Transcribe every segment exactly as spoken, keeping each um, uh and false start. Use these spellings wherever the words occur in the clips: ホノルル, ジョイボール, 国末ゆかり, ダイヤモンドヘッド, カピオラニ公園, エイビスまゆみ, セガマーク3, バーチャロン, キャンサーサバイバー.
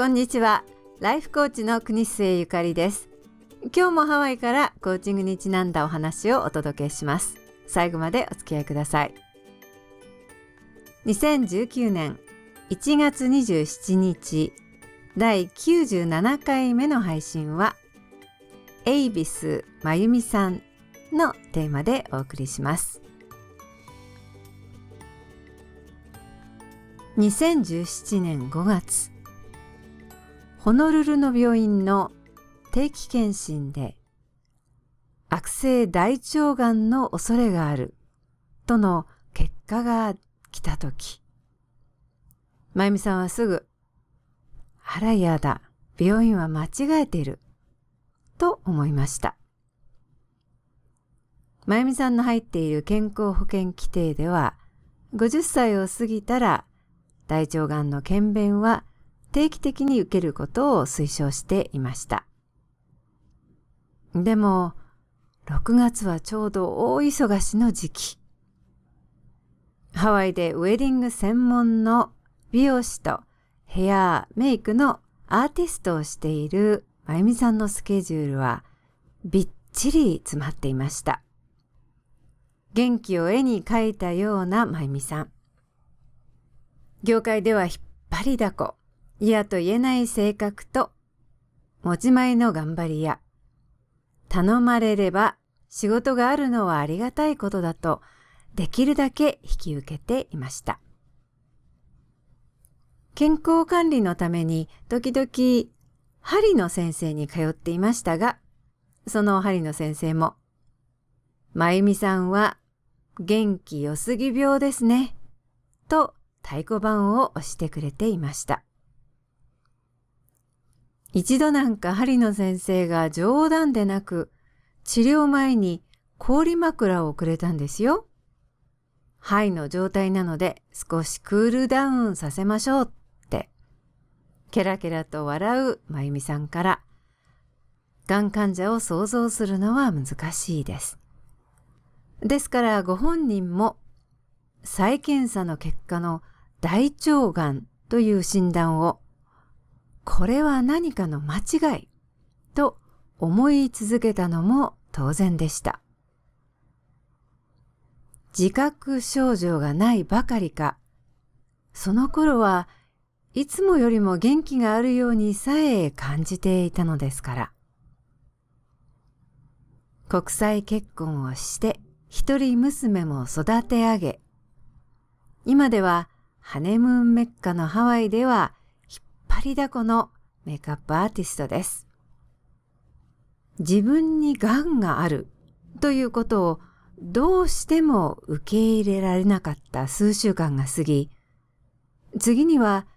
こんにちは。ライフコーチの国末ゆかりです。今日もハワイからコーチングにちなんだお話をお届けします。最後までお付き合いください。にせんじゅうきゅうねんいちがつにじゅうしちにちだいきゅうじゅうななかいめの配信はエイビスまゆみさんのテーマでお送りします。にせんじゅうななねんごがつ、ホノルルの病院の定期検診で悪性大腸がんの恐れがあるとの結果が来たとき、まゆみさんはすぐ、あらやだ、病院は間違えていると思いました。まゆみさんの入っている健康保険規定では、ごじゅっさいを過ぎたら大腸がんの検便は定期的に受けることを推奨していました。でも、ろくがつはちょうど大忙しの時期。ハワイでウェディング専門の美容師とヘアメイクのアーティストをしているまゆみさんのスケジュールはびっちり詰まっていました。元気を絵に描いたようなまゆみさん。業界では引っ張りだこ、嫌と言えない性格と、持ち前の頑張りや、頼まれれば仕事があるのはありがたいことだと、できるだけ引き受けていました。健康管理のために時々、針の先生に通っていましたが、その針の先生も、まゆみさんは元気よすぎ病ですね、と太鼓判を押してくれていました。一度なんか針の先生が冗談でなく、治療前に氷枕をくれたんですよ。肺の状態なので少しクールダウンさせましょうって、ケラケラと笑うまゆみさんから、がん患者を想像するのは難しいです。ですからご本人も、再検査の結果の大腸がんという診断を、これは何かの間違いと思い続けたのも当然でした。自覚症状がないばかりか、その頃はいつもよりも元気があるようにさえ感じていたのですから。国際結婚をして一人娘も育て上げ、今ではハネムーンメッカのハワイでは引っ張りだこのメイクアップアーティストです。自分にがんがあるということをどうしても受け入れられなかった数週間が過ぎ、次には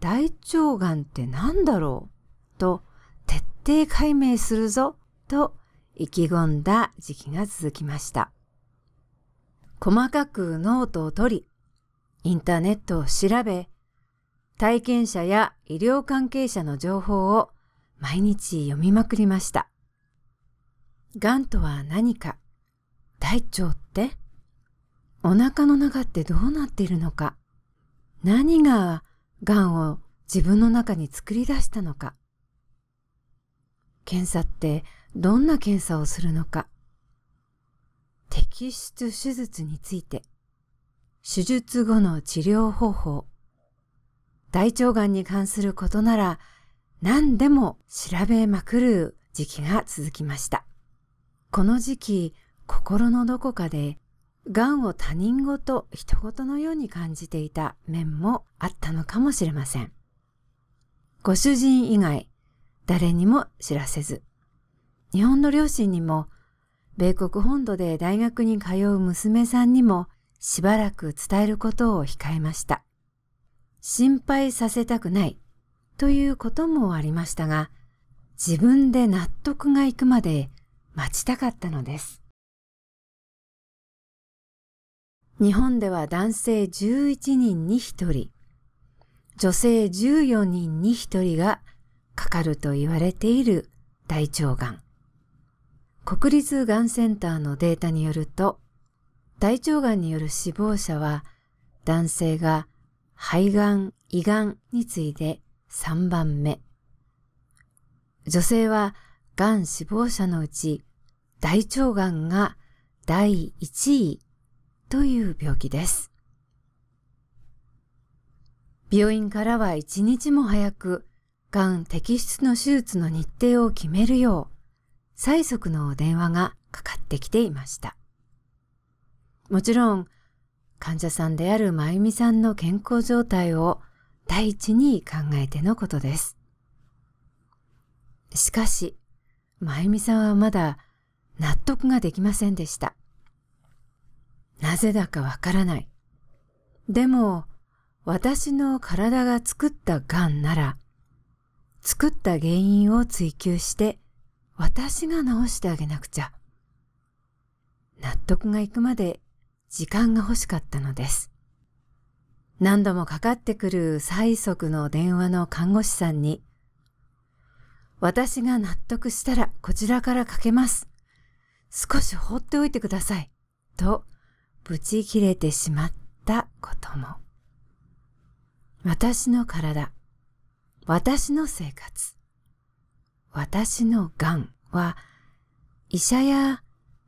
大腸がんって何だろうと徹底解明するぞと意気込んだ時期が続きました。細かくノートを取り、インターネットを調べ、体験者や医療関係者の情報を毎日読みまくりました。がんとは何か、大腸って、お腹の中ってどうなっているのか、何ががんを自分の中に作り出したのか、検査ってどんな検査をするのか、摘出手術について、手術後の治療方法、大腸がんに関することなら何でも調べまくる時期が続きました。この時期、心のどこかでがんを他人事、人事のように感じていた面もあったのかもしれません。ご主人以外、誰にも知らせず、日本の両親にも、米国本土で大学に通う娘さんにもしばらく伝えることを控えました。心配させたくないということもありましたが、自分で納得がいくまで待ちたかったのです。日本では男性じゅういちにんにひとり、女性じゅうよにんにひとりがかかると言われている大腸がん。国立がんセンターのデータによると、大腸がんによる死亡者は男性が肺がん、胃がんに次いでさんばんめ、女性はがん死亡者のうち大腸がんがだいいちいという病気です。病院からはいちにちも早くがん摘出の手術の日程を決めるよう催促の電話がかかってきていました。もちろん患者さんであるまゆみさんの健康状態を第一に考えてのことです。しかし、まゆみさんはまだ納得ができませんでした。なぜだかわからない。でも、私の体が作ったがんなら、作った原因を追求して、私が治してあげなくちゃ。納得がいくまで時間が欲しかったのです。何度もかかってくる催促の電話の看護師さんに、私が納得したらこちらからかけます。少し放っておいてください。と、ブチ切れてしまったことも。私の体、私の生活、私のがんは、医者や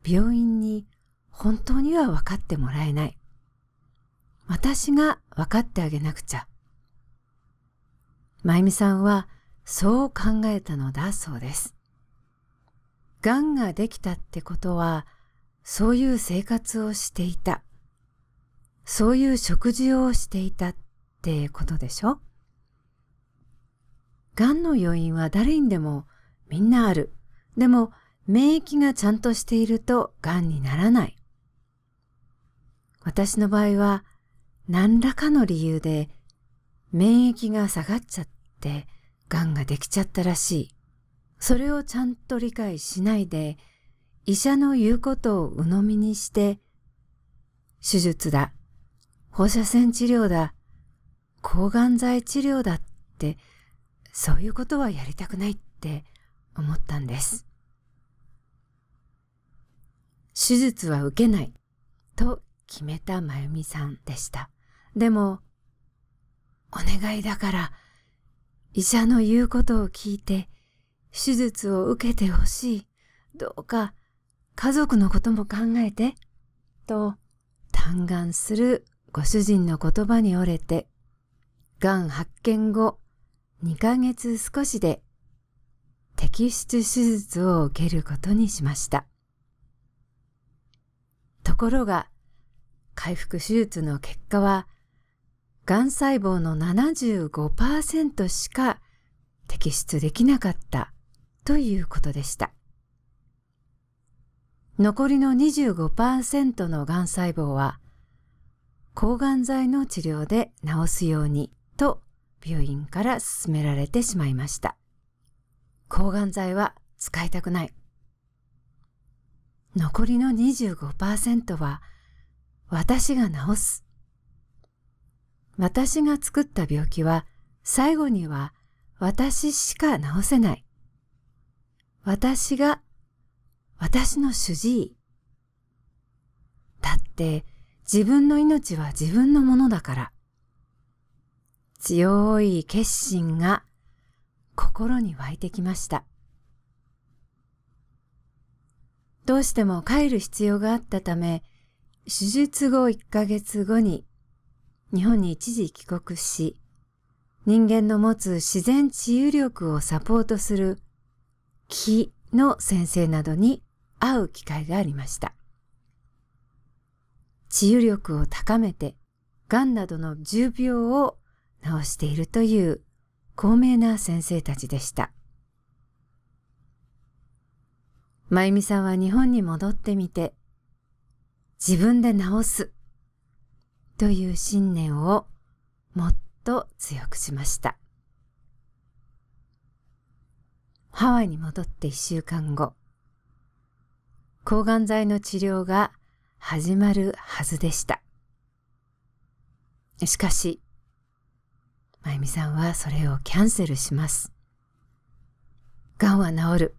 病院に本当には分かってもらえない。私が分かってあげなくちゃ。まゆみさんはそう考えたのだそうです。がんができたってことは、そういう生活をしていた。そういう食事をしていたってことでしょ。がんの要因は誰にでもみんなある。でも免疫がちゃんとしているとがんにならない。私の場合は、何らかの理由で免疫が下がっちゃってがんができちゃったらしい。それをちゃんと理解しないで、医者の言うことを鵜呑みにして、手術だ、放射線治療だ、抗がん剤治療だって、そういうことはやりたくないって思ったんです。手術は受けないと決めたまゆみさんでした。でも、お願いだから医者の言うことを聞いて手術を受けてほしい。どうか家族のことも考えてと嘆願するご主人の言葉に折れて、がん発見後にかげつ少しで摘出手術を受けることにしました。ところが回復手術の結果は、がん細胞の ななじゅうごパーセント しか摘出できなかったということでした。残りの にじゅうごパーセント のがん細胞は、抗がん剤の治療で治すようにと病院から勧められてしまいました。抗がん剤は使いたくない。残りの にじゅうごパーセント は、私が治す。私が作った病気は、最後には私しか治せない。私が、私の主治医。だって、自分の命は自分のものだから。強い決心が心に湧いてきました。どうしても帰る必要があったため、手術後いっかげつごに日本に一時帰国し、人間の持つ自然治癒力をサポートする気の先生などに会う機会がありました。治癒力を高めて、がんなどの重病を治しているという高名な先生たちでした。まゆみさんは日本に戻ってみて、自分で治すという信念をもっと強くしました。ハワイに戻っていっしゅうかんご、抗がん剤の治療が始まるはずでした。しかし、まゆみさんはそれをキャンセルします。がんは治る。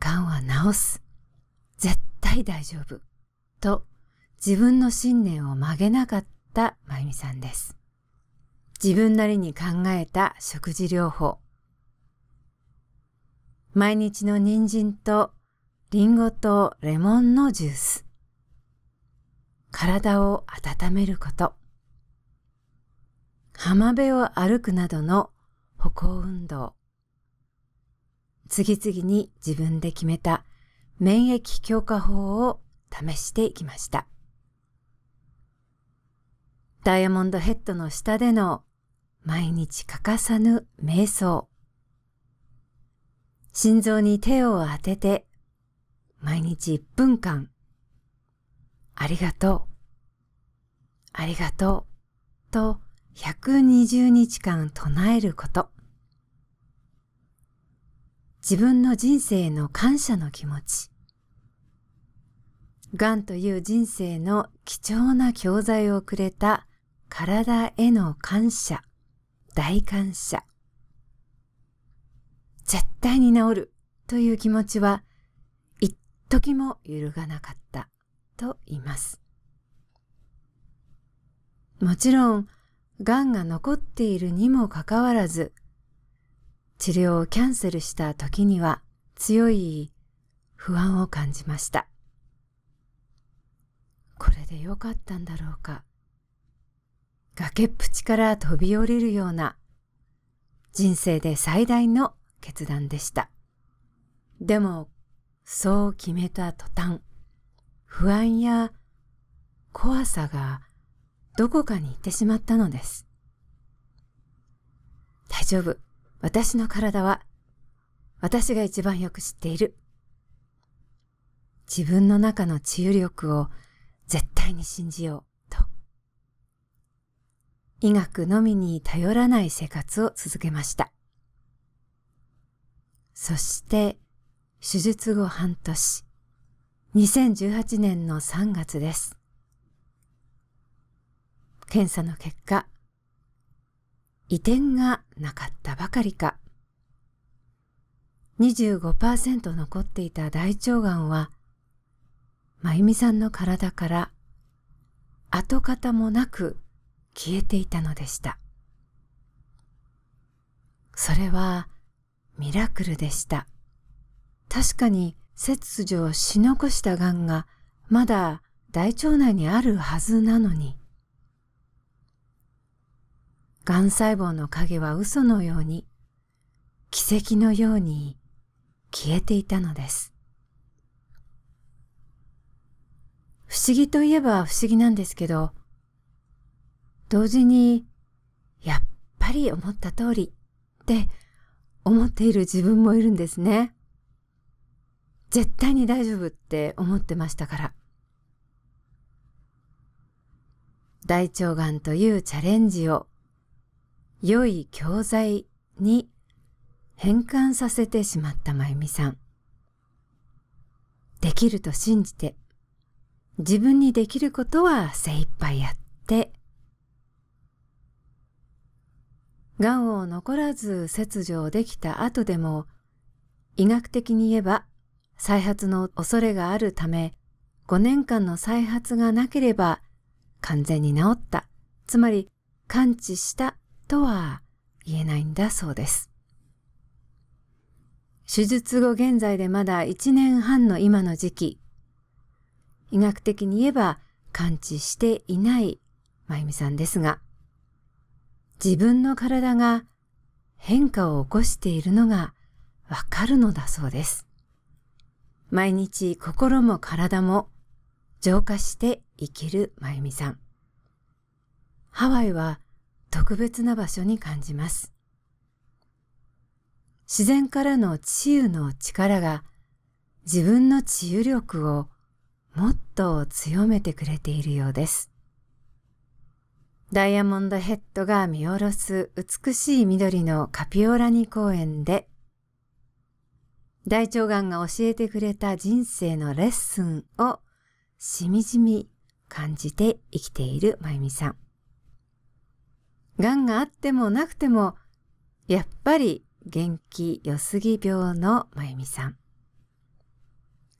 がんは治す。絶対大丈夫。と自分の信念を曲げなかったまゆみさんです。自分なりに考えた食事療法。毎日の人参とリンゴとレモンのジュース。体を温めること。浜辺を歩くなどの歩行運動。次々に自分で決めた免疫強化法を試していきました。ダイヤモンドヘッドの下での毎日欠かさぬ瞑想。心臓に手を当てて毎日いっぷんかんありがとう、ありがとうとひゃくにじゅうにちかん唱えること。自分の人生の感謝の気持ち。がんという人生の貴重な教材をくれた体への感謝、大感謝。絶対に治るという気持ちは一時も揺るがなかったと言います。もちろん、がんが残っているにもかかわらず、治療をキャンセルした時には強い不安を感じました。これでよかったんだろうか。崖っぷちから飛び降りるような人生で最大の決断でした。でも、そう決めた途端、不安や怖さがどこかに行ってしまったのです。大丈夫。私の体は私が一番よく知っている。自分の中の治癒力を絶対に信じようと。医学のみに頼らない生活を続けました。そして手術後半年、にせんじゅうはちねんのさんがつです。検査の結果、遺伝がなかったばかりか、にじゅうごパーセント 残っていた大腸がんは、まゆみさんの体から跡形もなく消えていたのでした。それはミラクルでした。確かに切除をし残したがんがまだ大腸内にあるはずなのに、がん細胞の影は嘘のように、奇跡のように消えていたのです。不思議といえば不思議なんですけど、同時にやっぱり思った通りって思っている自分もいるんですね。絶対に大丈夫って思ってましたから。大腸がんというチャレンジを良い教材に変換させてしまったまゆみさん。できると信じて、自分にできることは精一杯やって、がんを残らず切除できた後でも、医学的に言えば再発の恐れがあるため、ごねんかんの再発がなければ完全に治った、つまり完治したとは言えないんだそうです。手術後現在でまだいちねんはんの今の時期、医学的に言えば完治していないまゆみさんですが、自分の体が変化を起こしているのがわかるのだそうです。毎日心も体も浄化して生きるまゆみさん。ハワイは特別な場所に感じます。自然からの治癒の力が自分の治癒力をもっと強めてくれているようです。ダイヤモンドヘッドが見下ろす美しい緑のカピオラニ公園で、大腸がんが教えてくれた人生のレッスンをしみじみ感じて生きているまゆみさん。がんがあってもなくても、やっぱり元気よすぎ病のまゆみさん。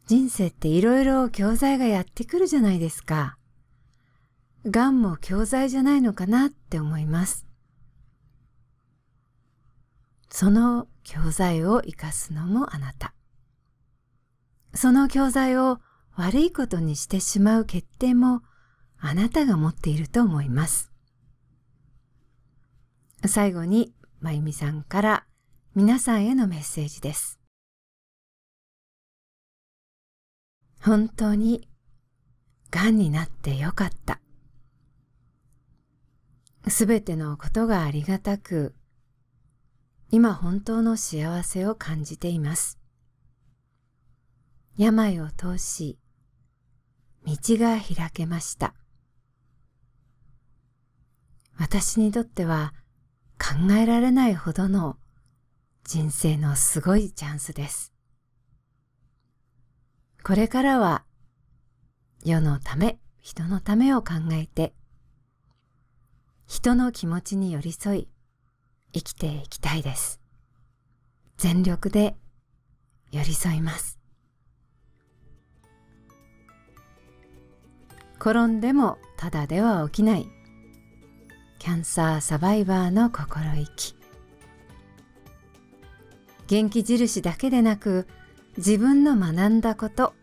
人生っていろいろ教材がやってくるじゃないですか。がんも教材じゃないのかなって思います。その教材を生かすのもあなた。その教材を悪いことにしてしまう欠点もあなたが持っていると思います。最後に、まゆみさんから皆さんへのメッセージです。本当にがんになってよかった。すべてのことがありがたく、今本当の幸せを感じています。病を通し、道が開けました。私にとっては考えられないほどの人生のすごいチャンスです。これからは世のため、人のためを考えて、人の気持ちに寄り添い生きていきたいです。全力で寄り添います。転んでもただでは起きないキャンサーサバイバーの心意気。元気印だけでなく、自分の学んだこと、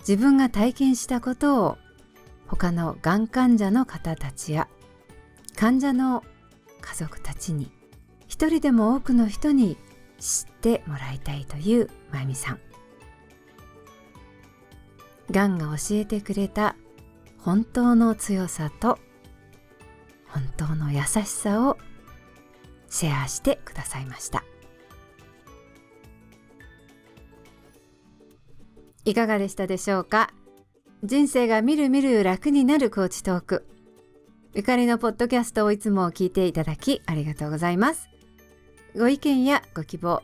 自分が体験したことを他のがん患者の方たちや患者の家族たちに、一人でも多くの人に知ってもらいたいというまゆみさん。がんが教えてくれた本当の強さと本当の優しさをシェアしてくださいました。いかがでしたでしょうか。人生がみるみる楽になるコーチトーク。ゆかりのポッドキャストをいつも聞いていただきありがとうございます。ご意見やご希望、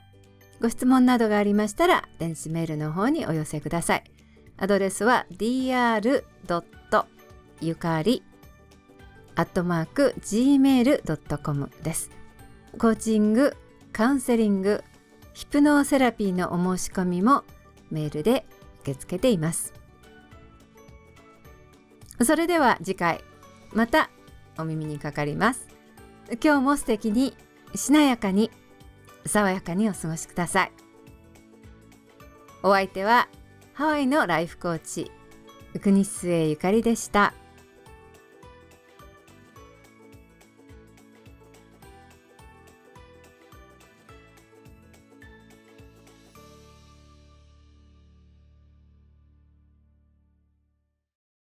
ご質問などがありましたら電子メールの方にお寄せください。アドレスは ディーアール ゆかり アットマーク ジーメール ドットコム です。コーチング、カウンセリング、ヒプノセラピーのお申し込みもメールで受け付けています。それでは次回またお耳にかかります。今日も素敵にしなやかに爽やかにお過ごしください。お相手はハワイのライフコーチ、国末ゆかりでした。